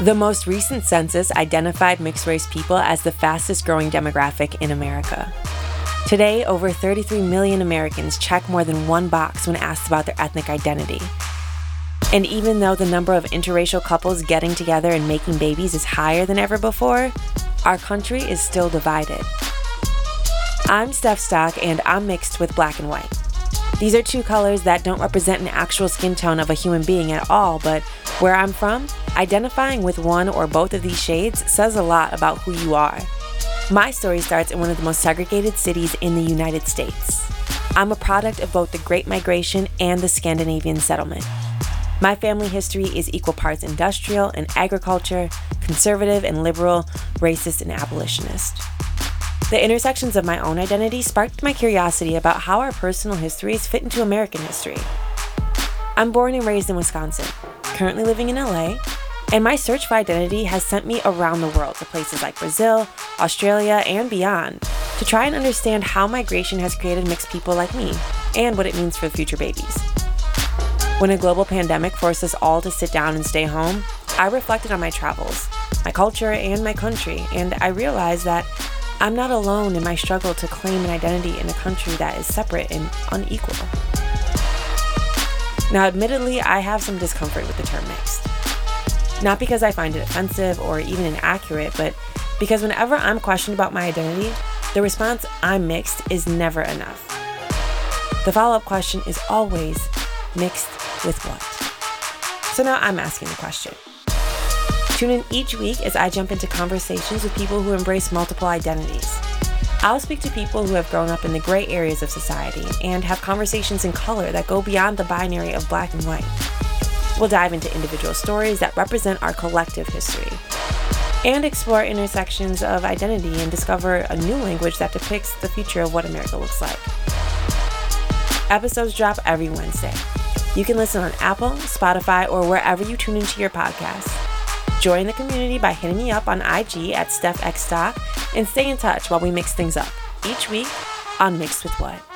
The most recent census identified mixed-race people as the fastest-growing demographic in America. Today, over 33 million Americans check more than one box when asked about their ethnic identity. And even though the number of interracial couples getting together and making babies is higher than ever before, our country is still divided. I'm Steph Stock, and I'm mixed with black and white. These are two colors that don't represent an actual skin tone of a human being at all, but where I'm from, identifying with one or both of these shades says a lot about who you are. My story starts in one of the most segregated cities in the United States. I'm a product of both the Great Migration and the Scandinavian settlement. My family history is equal parts industrial and agriculture, conservative and liberal, racist and abolitionist. The intersections of my own identity sparked my curiosity about how our personal histories fit into American history. I'm born and raised in Wisconsin, currently living in LA, and my search for identity has sent me around the world to places like Brazil, Australia, and beyond to try and understand how migration has created mixed people like me and what it means for future babies. When a global pandemic forced us all to sit down and stay home, I reflected on my travels, my culture, and my country, and I realized that I'm not alone in my struggle to claim an identity in a country that is separate and unequal. Now, admittedly, I have some discomfort with the term mixed. Not because I find it offensive or even inaccurate, but because whenever I'm questioned about my identity, the response, "I'm mixed," is never enough. The follow-up question is always, "Mixed with what?" So now I'm asking the question. Tune in each week as I jump into conversations with people who embrace multiple identities. I'll speak to people who have grown up in the gray areas of society and have conversations in color that go beyond the binary of black and white. We'll dive into individual stories that represent our collective history and explore intersections of identity and discover a new language that depicts the future of what America looks like. Episodes drop every Wednesday. You can listen on Apple, Spotify, or wherever you tune into your podcast. Join the community by hitting me up on IG @StephXStock and stay in touch while we mix things up each week on Mixed With What.